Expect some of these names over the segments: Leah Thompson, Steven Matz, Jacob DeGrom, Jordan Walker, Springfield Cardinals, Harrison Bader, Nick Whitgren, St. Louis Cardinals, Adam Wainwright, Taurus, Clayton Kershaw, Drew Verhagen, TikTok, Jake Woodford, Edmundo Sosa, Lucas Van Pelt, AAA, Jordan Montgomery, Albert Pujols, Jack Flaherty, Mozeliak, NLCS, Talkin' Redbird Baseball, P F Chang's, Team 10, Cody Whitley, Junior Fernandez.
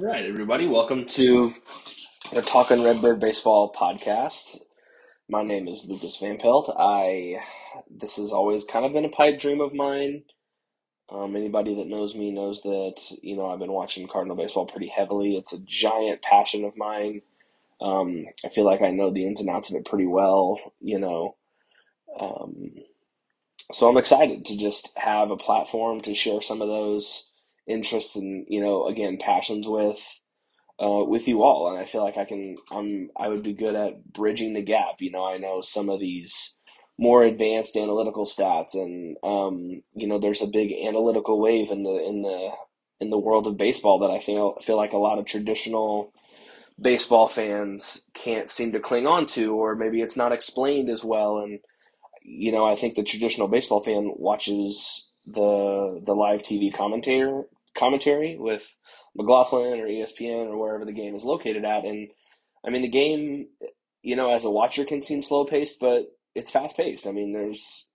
All right, everybody, welcome to the Talkin' Redbird Baseball podcast. My name is Lucas Van Pelt. This has always kind of been a pipe dream of mine. Anybody that knows me knows that, you know, I've been watching Cardinal baseball pretty heavily. It's a giant passion of mine. I feel like I know the ins and outs of it pretty well, you know. So I'm excited to just have a platform to share some of those interests and, you know, again, passions with you all. And I feel like I would be good at bridging the gap. You know, I know some of these more advanced analytical stats and, you know, there's a big analytical wave in the world of baseball that I feel like a lot of traditional baseball fans can't seem to cling on to, or maybe it's not explained as well. And, you know, I think the traditional baseball fan watches the live TV commentary with McLaughlin or ESPN or wherever the game is located at. And I mean, the game, you know, as a watcher can seem slow paced, but it's fast paced. I mean, there's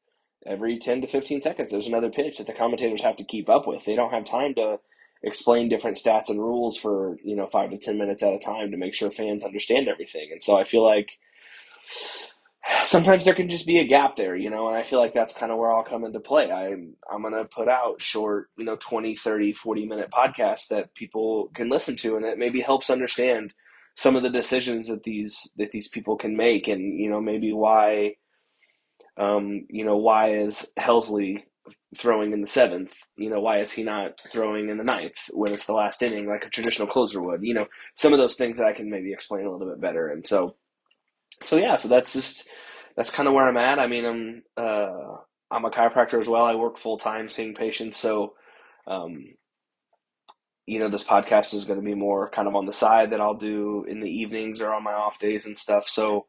every 10 to 15 seconds, there's another pitch that the commentators have to keep up with. They don't have time to explain different stats and rules for, you know, 5 to 10 minutes at a time to make sure fans understand everything. And so I feel like sometimes there can just be a gap there, you know, and I feel like that's kind of where I'll come into play. I'm going to put out short, you know, 20, 30, 40-minute podcasts that people can listen to, and that maybe helps understand some of the decisions that these people can make, and, you know, maybe why, why is Helsley throwing in the seventh? You know, why is he not throwing in the ninth when it's the last inning like a traditional closer would? You know, some of those things that I can maybe explain a little bit better, and so that's kind of where I'm at. I mean, I'm a chiropractor as well. I work full time seeing patients. So, you know, this podcast is going to be more kind of on the side that I'll do in the evenings or on my off days and stuff. So,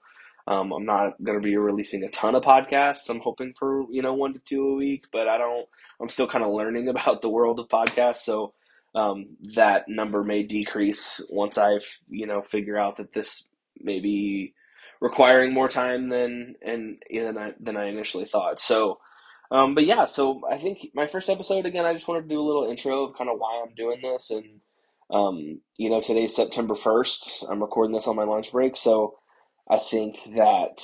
I'm not going to be releasing a ton of podcasts. I'm hoping for, you know, 1 to 2 a week, but I'm still kind of learning about the world of podcasts. So, that number may decrease once I've, you know, figure out that this may be requiring more time than I initially thought. So, but yeah, so I think my first episode, again, I just wanted to do a little intro of kind of why I'm doing this. And, you know, today's September 1st, I'm recording this on my lunch break. So I think that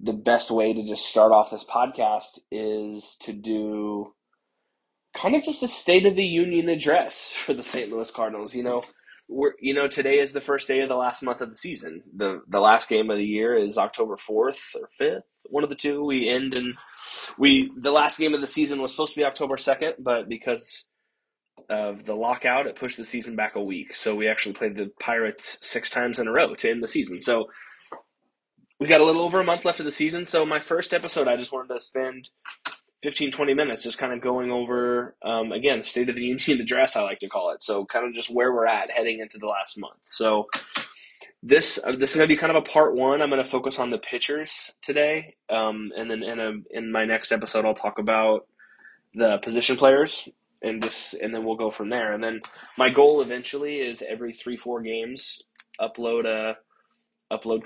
the best way to just start off this podcast is to do kind of just a State of the Union address for the St. Louis Cardinals, you know. Today is the first day of the last month of the season. The last game of the year is October 4th or 5th, one of the two. The last game of the season was supposed to be October 2nd, but because of the lockout, it pushed the season back a week. So we actually played the Pirates 6 times in a row to end the season. So we got a little over a month left of the season. So my first episode, I just wanted to spend 15, 20 minutes just kind of going over, again, State of the Union address, I like to call it. So kind of just where we're at heading into the last month. So this is going to be kind of a part one. I'm going to focus on the pitchers today. And then in my next episode, I'll talk about the position players and then we'll go from there. And then my goal eventually is every 3-4 games, upload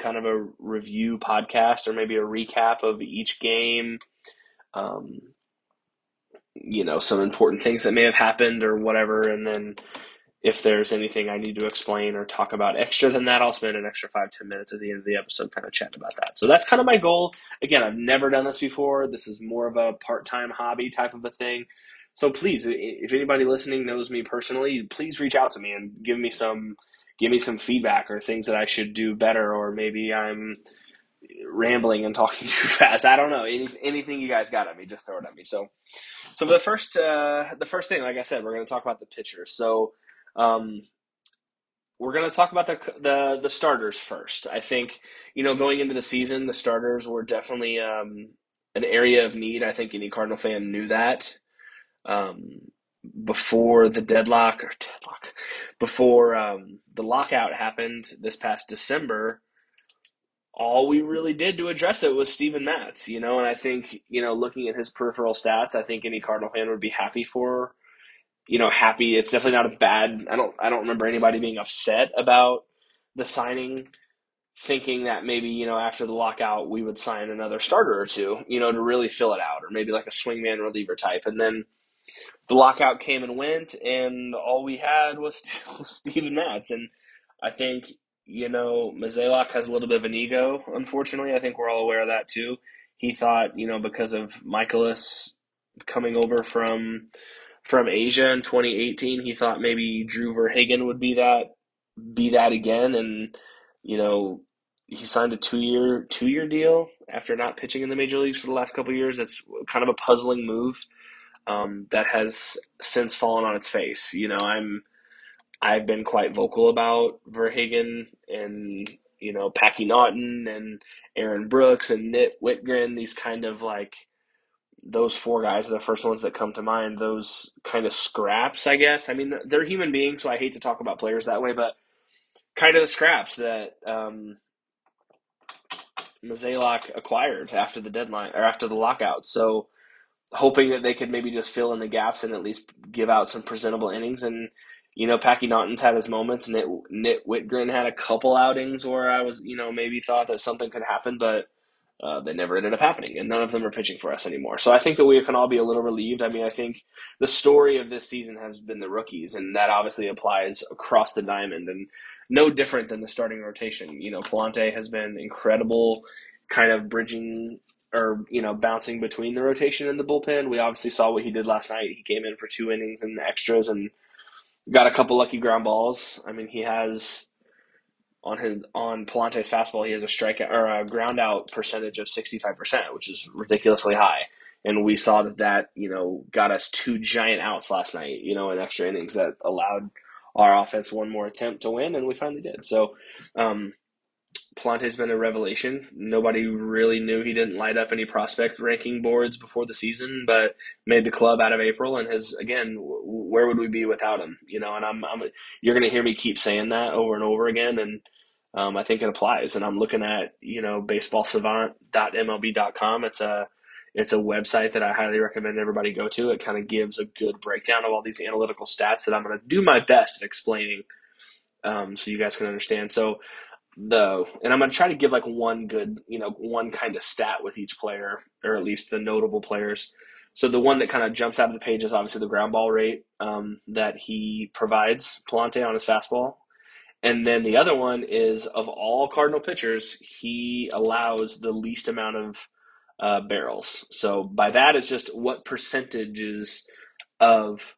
kind of a review podcast or maybe a recap of each game. You know, some important things that may have happened or whatever. And then if there's anything I need to explain or talk about extra than that, I'll spend an extra 5-10 minutes at the end of the episode kind of chatting about that. So that's kind of my goal. Again, I've never done this before. This is more of a part-time hobby type of a thing. So please, if anybody listening knows me personally, please reach out to me and give me some feedback or things that I should do better, or maybe I'm rambling and talking too fast. I don't know. Anything you guys got at me, just throw it at me. So for the first thing, like I said, we're going to talk about the pitchers. So we're going to talk about the starters first. I think, you know, going into the season, the starters were definitely an area of need. I think any Cardinal fan knew that before the the lockout happened this past December. All we really did to address it was Steven Matz, you know, and I think, you know, looking at his peripheral stats, I think any Cardinal fan would be happy. It's definitely not a bad, I don't remember anybody being upset about the signing, thinking that maybe, you know, after the lockout, we would sign another starter or two, you know, to really fill it out, or maybe like a swingman reliever type. And then the lockout came and went, and all we had was Steven Matz. And I think, you know, Mozeliak has a little bit of an ego, unfortunately. I think we're all aware of that, too. He thought, you know, because of Mikolas coming over from Asia in 2018, he thought maybe Drew Verhagen would be that again. And, you know, he signed a two-year deal after not pitching in the major leagues for the last couple of years. That's kind of a puzzling move that has since fallen on its face. You know, I've been quite vocal about Verhagen and, you know, Packy Naughton and Aaron Brooks and Nick Whitgren, these kind of like those four guys are the first ones that come to mind, those kind of scraps, I guess. I mean, they're human beings, so I hate to talk about players that way, but kind of the scraps that Mozeliak acquired after the deadline or after the lockout. So hoping that they could maybe just fill in the gaps and at least give out some presentable innings. And, you know, Packy Naughton's had his moments, and Nick Whitgren had a couple outings where I was, you know, maybe thought that something could happen, but they never ended up happening, and none of them are pitching for us anymore. So I think that we can all be a little relieved. I mean, I think the story of this season has been the rookies, and that obviously applies across the diamond and no different than the starting rotation. You know, Pallante has been incredible kind of bridging or, you know, bouncing between the rotation and the bullpen. We obviously saw what he did last night. He came in for two innings and the extras and got a couple lucky ground balls. I mean, he has – on Pallante's fastball, he has a strikeout or a ground out percentage of 65%, which is ridiculously high. And we saw that, you know, got us two giant outs last night, you know, in extra innings that allowed our offense one more attempt to win. And we finally did. So Pallante's been a revelation. Nobody really knew. He didn't light up any prospect ranking boards before the season, but made the club out of April and has, again, where would we be without him? You know, and you're going to hear me keep saying that over and over again. And I think it applies. And I'm looking at, you know, baseballsavant.mlb.com. It's a website that I highly recommend everybody go to. It kind of gives a good breakdown of all these analytical stats that I'm going to do my best at explaining so you guys can understand. So, and I'm going to try to give like one good, you know, one kind of stat with each player, or at least the notable players. So the one that kind of jumps out of the page is obviously the ground ball rate that he provides Pallante on his fastball. And then the other one is, of all Cardinal pitchers, he allows the least amount of barrels. So by that, it's just what percentages of,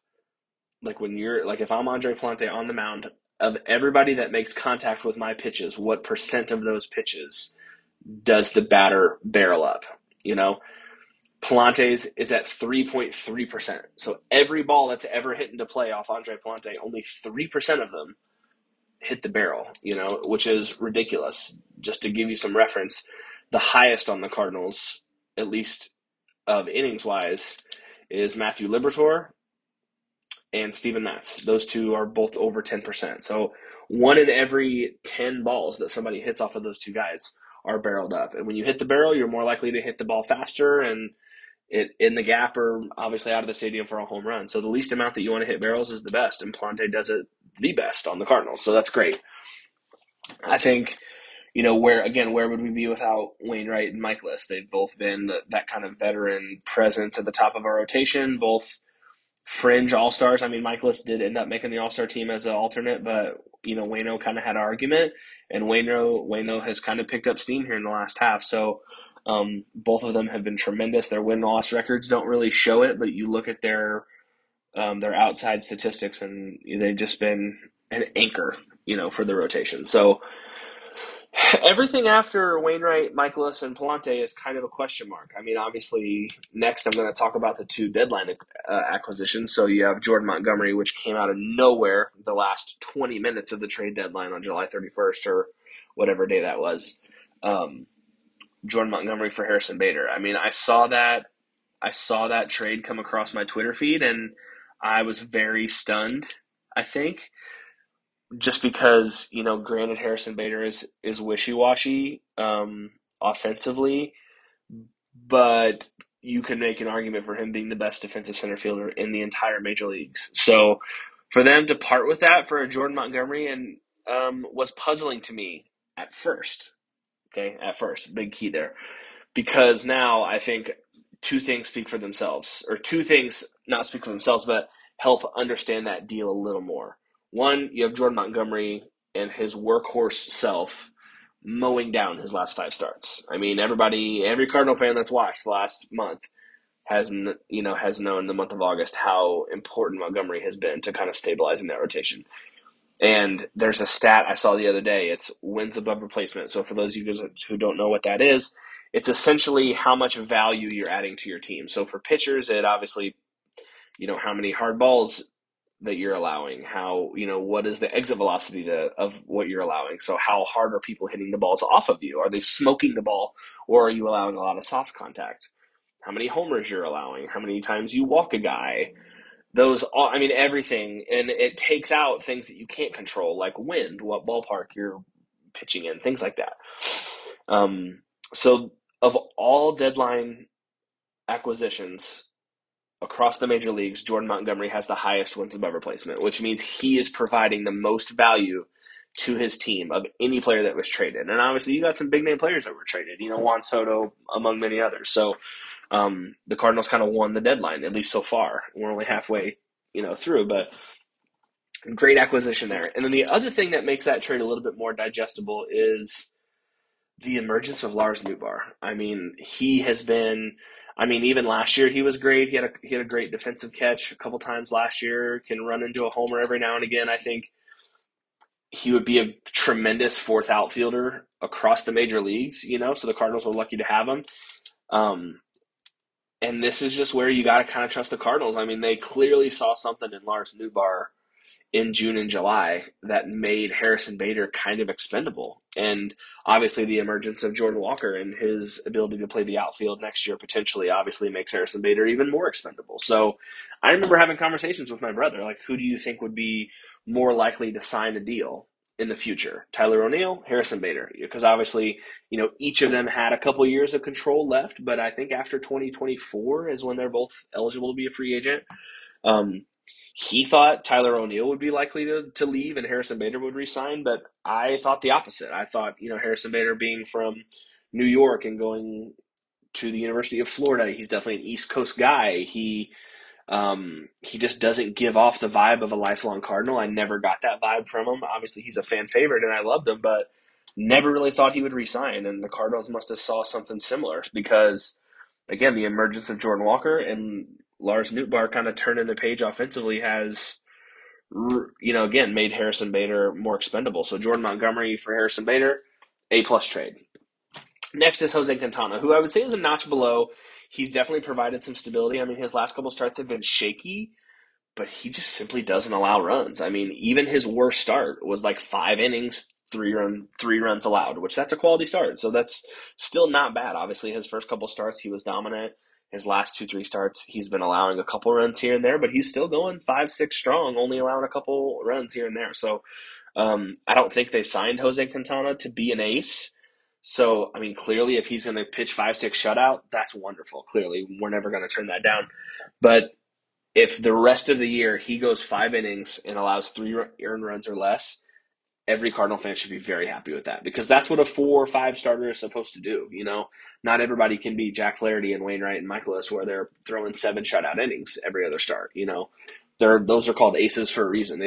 like, when you're like, if I'm Andre Pallante on the mound, of everybody that makes contact with my pitches, what percent of those pitches does the batter barrel up? You know, Pallante's is at 3.3%. So every ball that's ever hit into play off Andre Pallante, only 3% of them hit the barrel, you know, which is ridiculous. Just to give you some reference, the highest on the Cardinals, at least of innings wise, is Matthew Liberatore and Steven Matz. Those two are both over 10%. So one in every 10 balls that somebody hits off of those two guys are barreled up. And when you hit the barrel, you're more likely to hit the ball faster and it in the gap or obviously out of the stadium for a home run. So the least amount that you want to hit barrels is the best, and Pallante does it the best on the Cardinals. So that's great. I think, you know, where would we be without Wainwright and Mikolas? They've both been that kind of veteran presence at the top of our rotation, both fringe all-stars. I mean, Mikolas did end up making the all-star team as an alternate, but, you know, Waino kind of had an argument, and Waino has kind of picked up steam here in the last half. So both of them have been tremendous. Their win-loss records don't really show it, but you look at their outside statistics, and they've just been an anchor, you know, for the rotation. So everything after Wainwright, Mikolas, and Pallante is kind of a question mark. I mean, obviously, next I'm going to talk about the two deadline acquisitions. So you have Jordan Montgomery, which came out of nowhere the last 20 minutes of the trade deadline on July 31st or whatever day that was. Jordan Montgomery for Harrison Bader. I mean, I saw that trade come across my Twitter feed, and I was very stunned, I think. Just because, you know, granted, Harrison Bader is wishy-washy offensively, but you can make an argument for him being the best defensive center fielder in the entire major leagues. So for them to part with that for a Jordan Montgomery and was puzzling to me at first. Okay, at first, big key there. Because now I think two things speak for themselves, or two things not speak for themselves, but help understand that deal a little more. One, you have Jordan Montgomery and his workhorse self mowing down his last five starts. I mean, every Cardinal fan that's watched the last month has known the month of August how important Montgomery has been to kind of stabilizing that rotation. And there's a stat I saw the other day. It's wins above replacement. So for those of you guys who don't know what that is, it's essentially how much value you're adding to your team. So for pitchers, it obviously, how many hard balls that you're allowing, what is the exit velocity of what you're allowing. So how hard are people hitting the balls off of you? Are they smoking the ball, or are you allowing a lot of soft contact? How many homers you're allowing? How many times you walk a guy? Everything. And it takes out things that you can't control, like wind, what ballpark you're pitching in, things like that. So of all deadline acquisitions across the major leagues, Jordan Montgomery has the highest wins above replacement, which means he is providing the most value to his team of any player that was traded. And obviously you got some big name players that were traded, Juan Soto among many others. So the Cardinals kind of won the deadline, at least so far. We're only halfway, through, but great acquisition there. And then the other thing that makes that trade a little bit more digestible is the emergence of Lars Nootbaar. He has been even last year he was great. He had a great defensive catch a couple times last year, can run into a homer every now and again. I think he would be a tremendous fourth outfielder across the major leagues, so the Cardinals were lucky to have him. And this is just where you got to kind of trust the Cardinals. They clearly saw something in Lars Nootbaar in June and July that made Harrison Bader kind of expendable. And obviously the emergence of Jordan Walker and his ability to play the outfield next year potentially obviously makes Harrison Bader even more expendable. So I remember having conversations with my brother, like, who do you think would be more likely to sign a deal in the future? Tyler O'Neill, Harrison Bader? Because obviously, each of them had a couple years of control left, but I think after 2024 is when they're both eligible to be a free agent. He thought Tyler O'Neill would be likely to leave and Harrison Bader would resign, but I thought the opposite. I thought, Harrison Bader being from New York and going to the University of Florida, he's definitely an East Coast guy. He just doesn't give off the vibe of a lifelong Cardinal. I never got that vibe from him. Obviously, he's a fan favorite and I loved him, but never really thought he would resign. And the Cardinals must have saw something similar because, again, the emergence of Jordan Walker and Lars Nootbaar kind of turning the page offensively has, again, made Harrison Bader more expendable. So Jordan Montgomery for Harrison Bader, A+ trade. Next is Jose Quintana, who I would say is a notch below. He's definitely provided some stability. His last couple starts have been shaky, but he just simply doesn't allow runs. Even his worst start was like 5 innings, three runs allowed, which that's a quality start. So that's still not bad. Obviously, his first couple starts, he was dominant. His last 2-3 starts, he's been allowing a couple runs here and there, but he's still going 5-6 strong, only allowing a couple runs here and there. So I don't think they signed Jose Quintana to be an ace. So, clearly if he's going to pitch 5-6 shutout, that's wonderful. Clearly, we're never going to turn that down. But if the rest of the year he goes 5 innings and allows 3 earned runs or less, every Cardinal fan should be very happy with that, because that's what a 4 or 5 starter is supposed to do. Not everybody can be Jack Flaherty and Wainwright and Mikolas where they're throwing 7 shutout innings every other start. Those are called aces for a reason.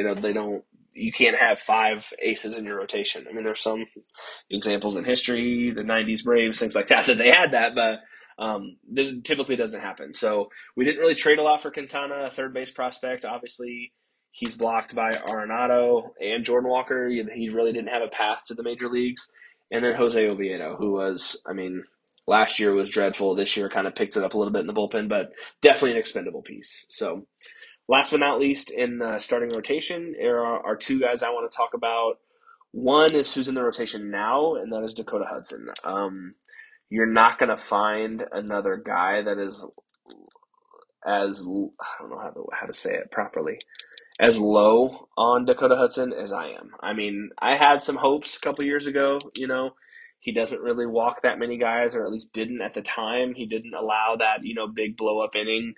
You can't have 5 aces in your rotation. There's some examples in history, the 90s Braves, things like that they had that, but it typically doesn't happen. So we didn't really trade a lot for Quintana, a third base prospect. Obviously, he's blocked by Arenado and Jordan Walker. He really didn't have a path to the major leagues. And then Jose Oviedo, who was, last year was dreadful. This year kind of picked it up a little bit in the bullpen, but definitely an expendable piece. So last but not least, in the starting rotation, there are 2 guys I want to talk about. One is who's in the rotation now, and that is Dakota Hudson. You're not going to find another guy that is as, I don't know how to say it properly, as low on Dakota Hudson as I am. I had some hopes a couple years ago. He doesn't really walk that many guys, or at least didn't at the time. He didn't allow that, big blow-up inning.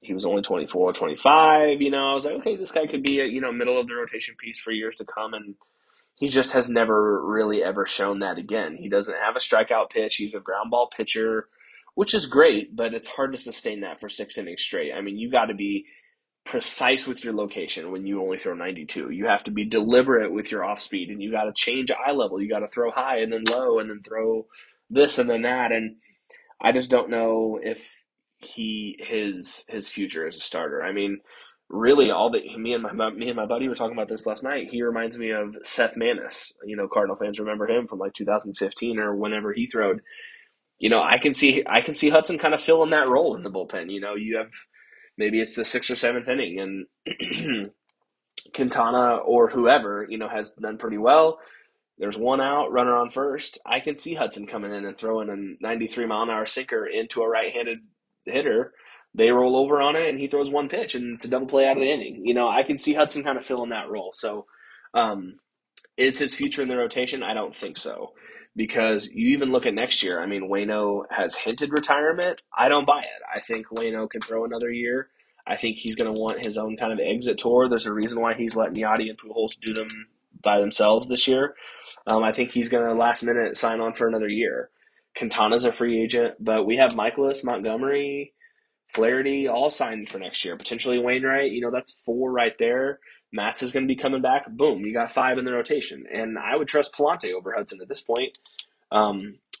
He was only 24 or 25. I was like, okay, this guy could be a, middle of the rotation piece for years to come, and he just has never really ever shown that again. He doesn't have a strikeout pitch. He's a ground ball pitcher which is great, but it's hard to sustain that for 6 innings straight. I mean, you got to be precise with your location when you only throw 92. You have to be deliberate with your off speed, and you got to change eye level. You got to throw high and then low and then throw this and then that. And I just don't know if his future as a starter. I mean, really, all that me and my buddy were talking about this last night. He reminds me of Seth Manis. You know, Cardinal fans remember him from like 2015 or whenever he throwed. You know, I can see Hudson kind of filling that role in the bullpen. You know, you have maybe it's the 6th or 7th inning, and Quintana or whoever, you know, has done pretty well. There's one out, runner on first. I can see Hudson coming in and throwing a 93-mile-an-hour sinker into a right-handed hitter. They roll over on it, and he throws one pitch, and it's a double play out of the inning. You know, I can see Hudson kind of filling that role. So is his future in the rotation? I don't think so. Because you even look at next year. I mean, Waino has hinted retirement. I don't buy it. I think Waino can throw another year. I think he's going to want his own kind of exit tour. There's a reason why he's letting Yachty and Pujols do them by themselves this year. I think he's going to last minute sign on for another year. Quintana's a free agent, but we have Mikolas, Montgomery, Flaherty all signed for next year. Potentially Wainwright, you know, that's 4 right there. Matz is going to be coming back. Boom, you got 5 in the rotation. And I would trust Pallante over Hudson at this point.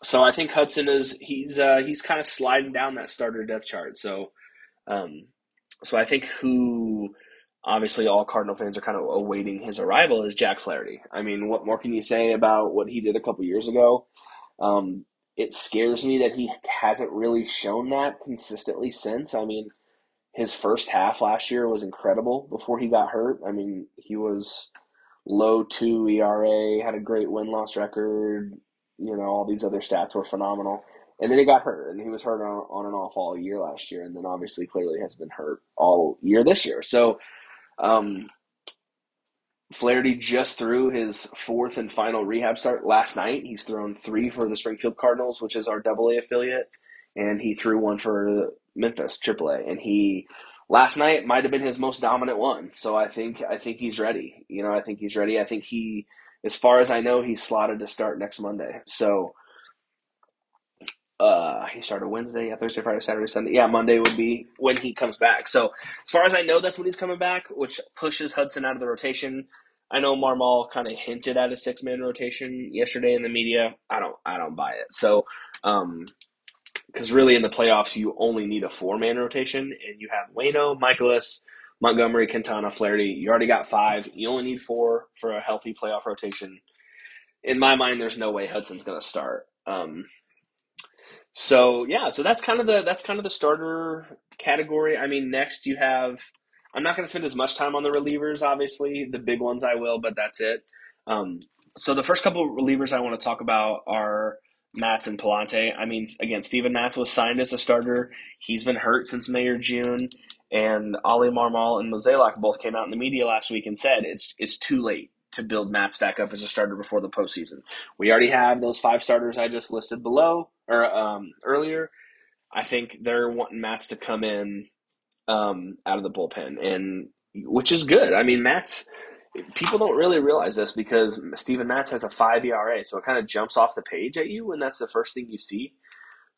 So I think Hudson is he's kind of sliding down that starter depth chart. So I think who obviously all Cardinal fans are kind of awaiting his arrival is Jack Flaherty. I mean, what more can you say about what he did a couple years ago? It scares me that he hasn't really shown that consistently since. I mean, his first half last year was incredible before he got hurt. I mean, he was low 2 ERA, had a great win-loss record. You know, all these other stats were phenomenal. And then he got hurt, and he was hurt on and off all year last year, and then obviously clearly has been hurt all year this year. So Flaherty just threw his 4th and final rehab start last night. He's thrown 3 for the Springfield Cardinals, which is our AA affiliate, and he threw 1 for Memphis AAA, and he last night might have been his most dominant one. So I think he's ready. You know, I think he's ready. I think he, as far as I know, he's slotted to start next Monday. So he started Wednesday, Thursday, Friday, Saturday, Sunday. Yeah, Monday would be when he comes back. So as far as I know, that's when he's coming back, which pushes Hudson out of the rotation. I know Marmol kind of hinted at a 6-man rotation yesterday in the media. I don't buy it. So because really in the playoffs, you only need a 4-man rotation, and you have Waino, Mikolas, Montgomery, Quintana, Flaherty. You already got 5. You only need 4 for a healthy playoff rotation. In my mind, there's no way Hudson's going to start. So that's kind of the starter category. I mean, next you have – I'm not going to spend as much time on the relievers, obviously. The big ones I will, but that's it. So the first couple of relievers I want to talk about are – Matz and Pallante. I mean, again, Steven Matz was signed as a starter. He's been hurt since May or June, and Oli Marmol and Mozeliak both came out in the media last week and said it's too late to build Matz back up as a starter before the postseason. We already have those 5 starters I just listed below or earlier. I think they're wanting Matz to come in out of the bullpen, and which is good. I mean, Matz. People don't really realize this because Steven Matz has a 5 ERA, so it kind of jumps off the page at you when that's the first thing you see.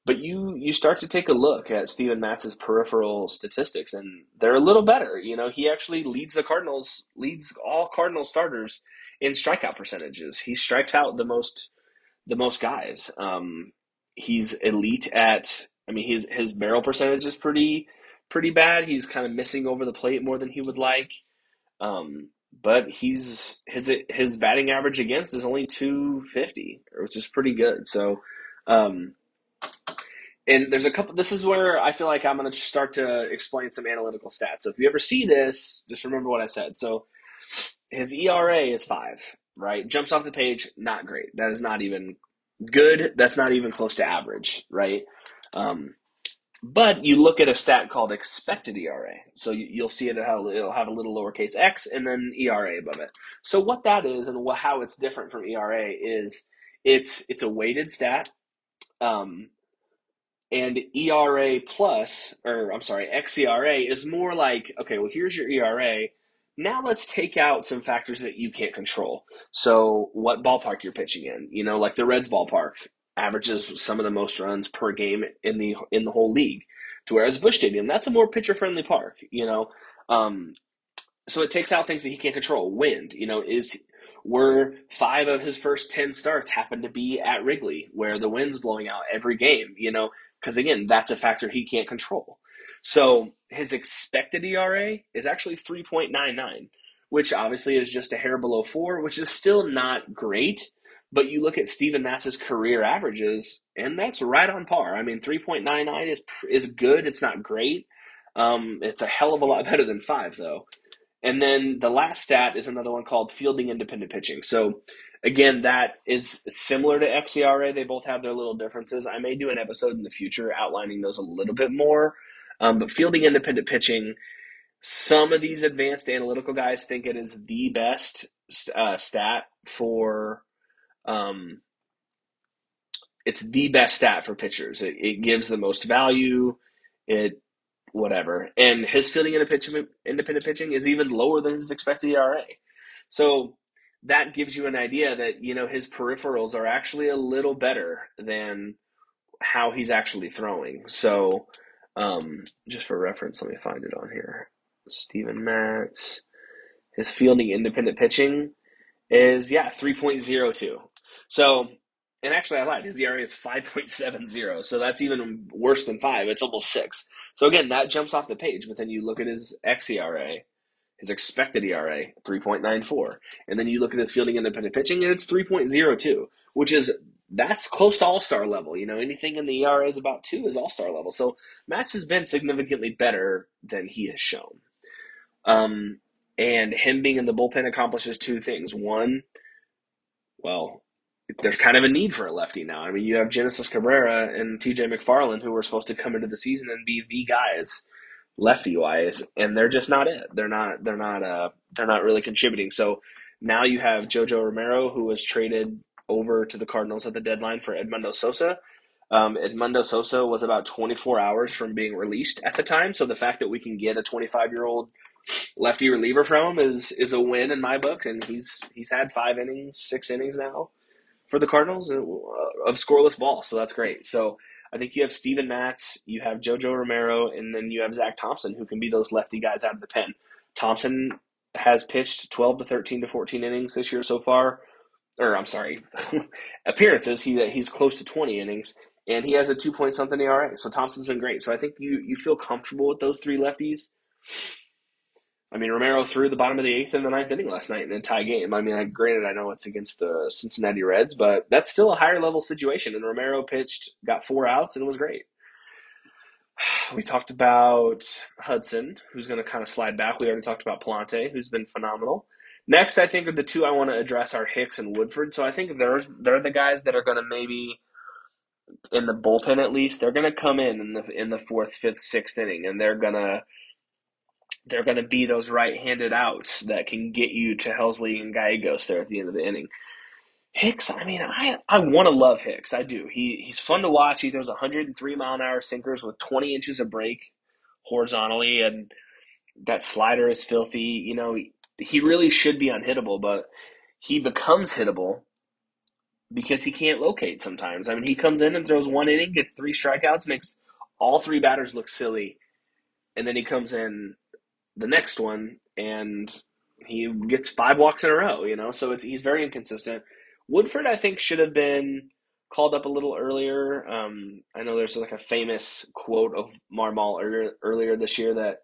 But you start to take a look at Steven Matz's peripheral statistics, and they're a little better. You know, he actually leads all Cardinal starters in strikeout percentages. He strikes out the most guys. He's elite at. I mean, his barrel percentage is pretty bad. He's kind of missing over the plate more than he would like. But he's his batting average against is only 250, which is pretty good. So, and there's a couple. This is where I feel like I'm going to start to explain some analytical stats. So if you ever see this, just remember what I said. So his ERA is 5, right? Jumps off the page, not great. That is not even good. That's not even close to average, right? But you look at a stat called expected ERA. So you'll see it'll have a little lowercase x and then ERA above it. So what that is and how it's different from ERA is it's a weighted stat. And ERA plus, or I'm sorry, xERA is more like, okay, well, here's your ERA. Now let's take out some factors that you can't control. So what ballpark you're pitching in, you know, like the Reds ballpark. averages some of the most runs per game in the whole league. To whereas Busch Stadium, that's a more pitcher-friendly park, you know. So it takes out things that he can't control. Wind, you know, were 5 of his first 10 starts happened to be at Wrigley, where the wind's blowing out every game, you know, because, again, that's a factor he can't control. So his expected ERA is actually 3.99, which obviously is just a hair below 4, which is still not great. But you look at Steven Matz's career averages, and that's right on par. I mean, 3.99 is good. It's not great. It's a hell of a lot better than 5, though. And then the last stat is another one called fielding independent pitching. So, again, that is similar to xERA. They both have their little differences. I may do an episode in the future outlining those a little bit more. But fielding independent pitching, some of these advanced analytical guys think it is the best stat for it's the best stat for pitchers. It gives the most value. It whatever. And his fielding independent pitching is even lower than his expected ERA. So that gives you an idea that, you know, his peripherals are actually a little better than how he's actually throwing. So just for reference, let me find it on here. Steven Matz, his fielding independent pitching is, 3.02. So, and actually I lied, his ERA is 5.70, so that's even worse than 5. It's almost 6. So again, that jumps off the page, but then you look at his xERA, his expected ERA, 3.94. And then you look at his fielding independent pitching, and it's 3.02, which is, that's close to all-star level. You know, anything in the ERA is about 2 is all-star level. So Matz has been significantly better than he has shown. And him being in the bullpen accomplishes 2 things. One, well, there's kind of a need for a lefty now. I mean, you have Genesis Cabrera and T.J. McFarland, who were supposed to come into the season and be the guys lefty-wise, and they're just not it. They're not really contributing. So now you have JoJo Romero, who was traded over to the Cardinals at the deadline for Edmundo Sosa. Edmundo Sosa was about 24 hours from being released at the time, so the fact that we can get a 25-year-old lefty reliever from him is a win in my book, and he's had 6 innings now for the Cardinals of scoreless ball, so that's great. So I think you have Steven Matz, you have JoJo Romero, and then you have Zach Thompson, who can be those lefty guys out of the pen. Thompson has pitched 12 to 13 to 14 innings this year so far, appearances. He's close to 20 innings, and he has a 2-point-something ERA, so Thompson's been great. So I think you feel comfortable with those 3 lefties. I mean, Romero threw the bottom of the 8th and the 9th inning last night in a tie game. I mean, granted, I know it's against the Cincinnati Reds, but that's still a higher-level situation. And Romero pitched, got 4 outs, and it was great. We talked about Hudson, who's going to kind of slide back. We already talked about Pallante, who's been phenomenal. Next, I think, are the 2 I want to address are Hicks and Woodford. So I think they're the guys that are going to maybe, in the bullpen at least, they're going to come in the 4th, 5th, 6th inning, and they're going to be those right-handed outs that can get you to Helsley and Gallegos there at the end of the inning. Hicks, I mean, I want to love Hicks. I do. He's fun to watch. He throws 103-mile-an-hour sinkers with 20 inches of break horizontally, and that slider is filthy. You know, he really should be unhittable, but he becomes hittable because he can't locate sometimes. I mean, he comes in and throws 1 inning, gets 3 strikeouts, makes all 3 batters look silly, and then he comes in the next one, and he gets 5 walks in a row, you know, so he's very inconsistent. Woodford, I think, should have been called up a little earlier. I know there's like a famous quote of Marmol earlier this year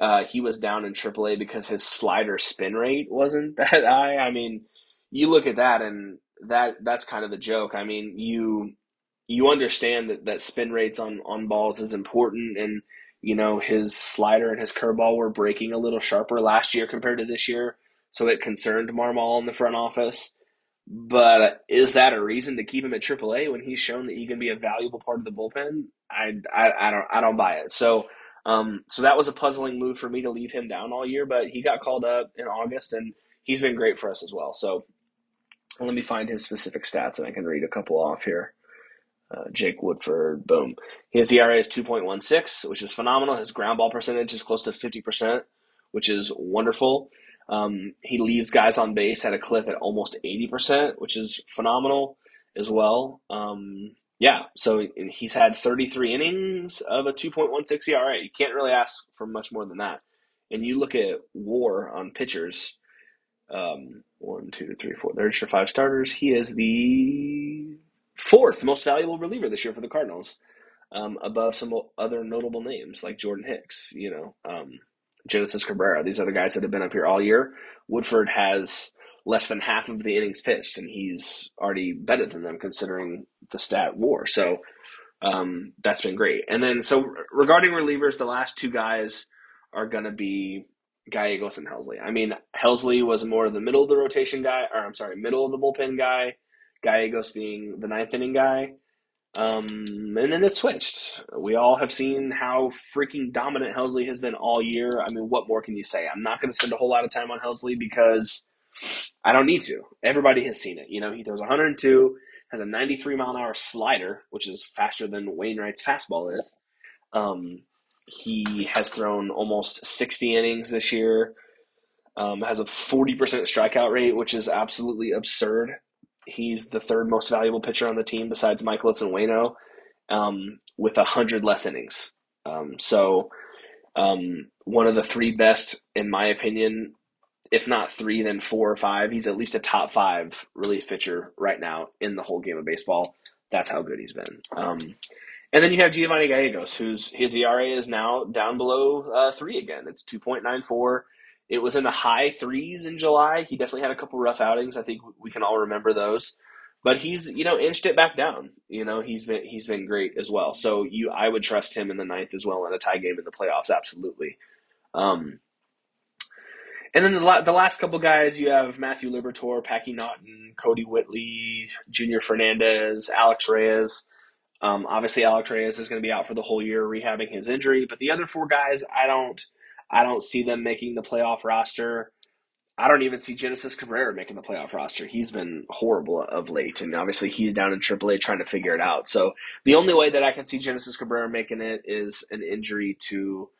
that he was down in AAA because his slider spin rate wasn't that high. I mean, you look at that, and that's kind of the joke. I mean, you understand that spin rates on balls is important, and you know, his slider and his curveball were breaking a little sharper last year compared to this year, so it concerned Marmol in the front office. But is that a reason to keep him at AAA when he's shown that he can be a valuable part of the bullpen? I don't buy it. So so that was a puzzling move for me to leave him down all year, but he got called up in August, and he's been great for us as well. So let me find his specific stats, and I can read a couple off here. Jake Woodford, boom. His ERA is 2.16, which is phenomenal. His ground ball percentage is close to 50%, which is wonderful. He leaves guys on base at a clip at almost 80%, which is phenomenal. as well. So he's had 33 innings of a 2.16 ERA. You can't really ask for much more than that. And you look at WAR on pitchers, 1, 2, 3, 4. There's your five starters. He is the fourth most valuable reliever this year for the Cardinals, above some other notable names like Jordan Hicks, Genesis Cabrera. These are the guys that have been up here all year. Woodford has less than half of the innings pitched, and he's already better than them considering the stat WAR. So that's been great. And then regarding relievers, the last two guys are going to be Gallegos and Helsley. I mean, Helsley was more the middle of the rotation guy, or I'm sorry, middle of the bullpen guy, Gallegos being the ninth inning guy. And then it switched. We all have seen how freaking dominant Helsley has been all year. I mean, what more can you say? I'm not going to spend a whole lot of time on Helsley because I don't need to. Everybody has seen it. He throws 102, has a 93-mile-an-hour slider, which is faster than Wainwright's fastball is. He has thrown almost 60 innings this year, has a 40% strikeout rate, which is absolutely absurd. He's the third most valuable pitcher on the team besides Mikolas and Waino, with 100 less innings. One of the three best, in my opinion, if not three, then four or five. He's at least a top five relief pitcher right now in the whole game of baseball. That's how good he's been. And then you have Giovanni Gallegos, his ERA is now down below 3 again. It's 2.94. It was in the high threes in July. He definitely had a couple rough outings. I think we can all remember those. But he's, inched it back down. He's been great as well. So I would trust him in the ninth as well in a tie game in the playoffs, absolutely. And then the last couple guys, you have Matthew Liberatore, Packy Naughton, Cody Whitley, Junior Fernandez, Alex Reyes. Obviously, Alex Reyes is going to be out for the whole year rehabbing his injury. But the other four guys, I don't see them making the playoff roster. I don't even see Genesis Cabrera making the playoff roster. He's been horrible of late, and obviously he's down in AAA trying to figure it out. So the only way that I can see Genesis Cabrera making it is an injury to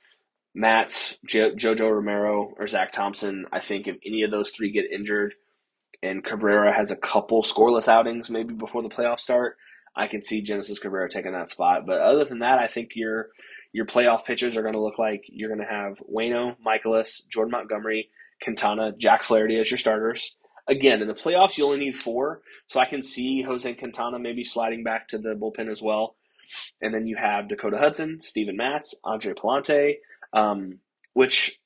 Matz, JoJo Romero, or Zach Thompson. I think if any of those three get injured and Cabrera has a couple scoreless outings maybe before the playoffs start, I can see Genesis Cabrera taking that spot. But other than that, I think your playoff pitchers are going to look like you're going to have Waino, Mikolas, Jordan Montgomery, Quintana, Jack Flaherty as your starters. Again, in the playoffs, you only need four, so I can see Jose Quintana maybe sliding back to the bullpen as well. And then you have Dakota Hudson, Steven Matz, Andre Pallante, which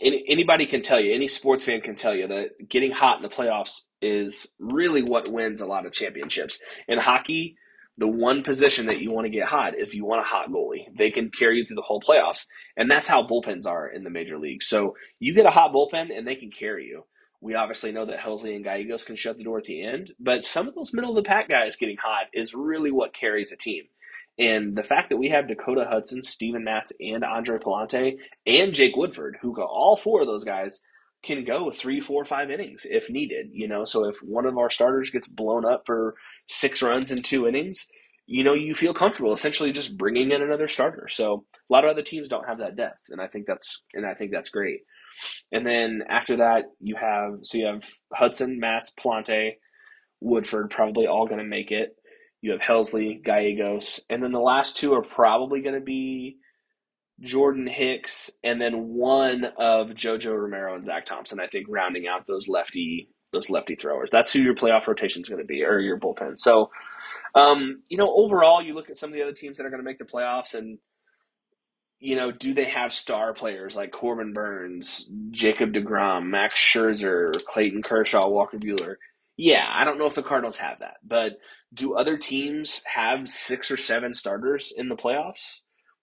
anybody can tell you, any sports fan can tell you that getting hot in the playoffs is really what wins a lot of championships. In hockey, the one position that you want to get hot is you want a hot goalie. They can carry you through the whole playoffs, and that's how bullpens are in the major league. So you get a hot bullpen, and they can carry you. We obviously know that Helsley and Gallegos can shut the door at the end, but some of those middle-of-the-pack guys getting hot is really what carries a team. And the fact that we have Dakota Hudson, Steven Matz, and Andre Pallante, and Jake Woodford, who got all four of those guys, can go 3, 4, 5 innings if needed, So if one of our starters gets blown up for 6 runs in 2 innings, you feel comfortable essentially just bringing in another starter. So a lot of other teams don't have that depth, and I think that's great. And then after that, you have Hudson, Matz, Pallante, Woodford probably all going to make it. You have Helsley, Gallegos, and then the last two are probably going to be Jordan Hicks, and then one of JoJo Romero and Zach Thompson, I think, rounding out those lefty throwers. That's who your playoff rotation is going to be, or your bullpen. So, overall, you look at some of the other teams that are going to make the playoffs, and, do they have star players like Corbin Burnes, Jacob DeGrom, Max Scherzer, Clayton Kershaw, Walker Buehler? Yeah, I don't know if the Cardinals have that, but do other teams have 6 or 7 starters in the playoffs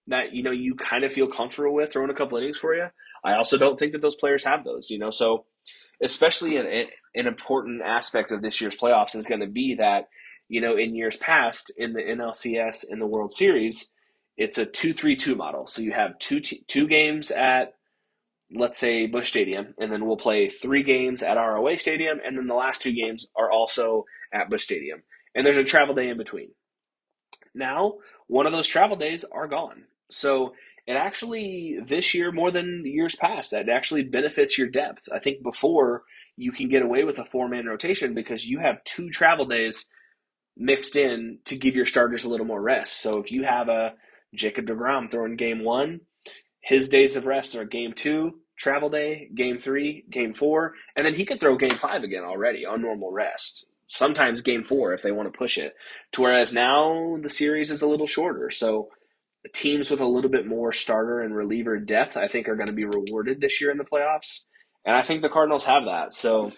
that, you kind of feel comfortable with throwing a couple innings for you? I also don't think that those players have those, So especially an important aspect of this year's playoffs is going to be that, in years past, in the NLCS and the World Series, it's a 2-3-2 model. So you have two games at, let's say, Busch Stadium, and then we'll play 3 games at ROA Stadium, and then the last 2 games are also at Busch Stadium. And there's a travel day in between. Now, one of those travel days are gone. So it actually, this year more than the years past, that actually benefits your depth. I think before, you can get away with a 4-man rotation because you have 2 travel days mixed in to give your starters a little more rest. So if you have a Jacob DeGrom throwing game one, his days of rest are game two, travel day, game three, game four, and then he could throw game five again already on normal rest. Sometimes game four if they want to push it. To whereas now the series is a little shorter. So the teams with a little bit more starter and reliever depth, I think, are going to be rewarded this year in the playoffs. And I think the Cardinals have that. So,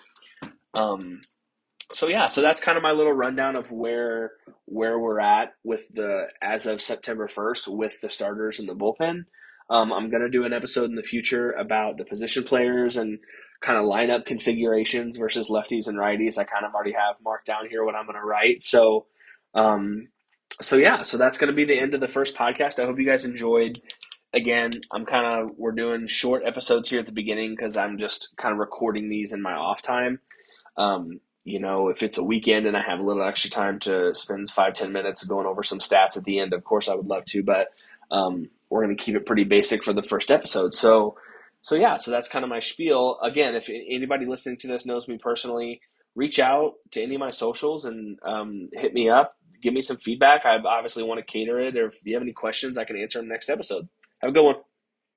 so that's kind of my little rundown of where we're at with the as of September 1st with the starters and the bullpen. I'm going to do an episode in the future about the position players and kind of lineup configurations versus lefties and righties. I kind of already have marked down here what I'm going to write. So, so that's going to be the end of the first podcast. I hope you guys enjoyed. Again, we're doing short episodes here at the beginning because I'm just kind of recording these in my off time. If it's a weekend and I have a little extra time to spend 5-10 minutes going over some stats at the end, of course I would love to, but we're going to keep it pretty basic for the first episode. So that's kind of my spiel. Again, if anybody listening to this knows me personally, reach out to any of my socials and hit me up. Give me some feedback. I obviously want to cater it. Or if you have any questions, I can answer them next episode. Have a good one.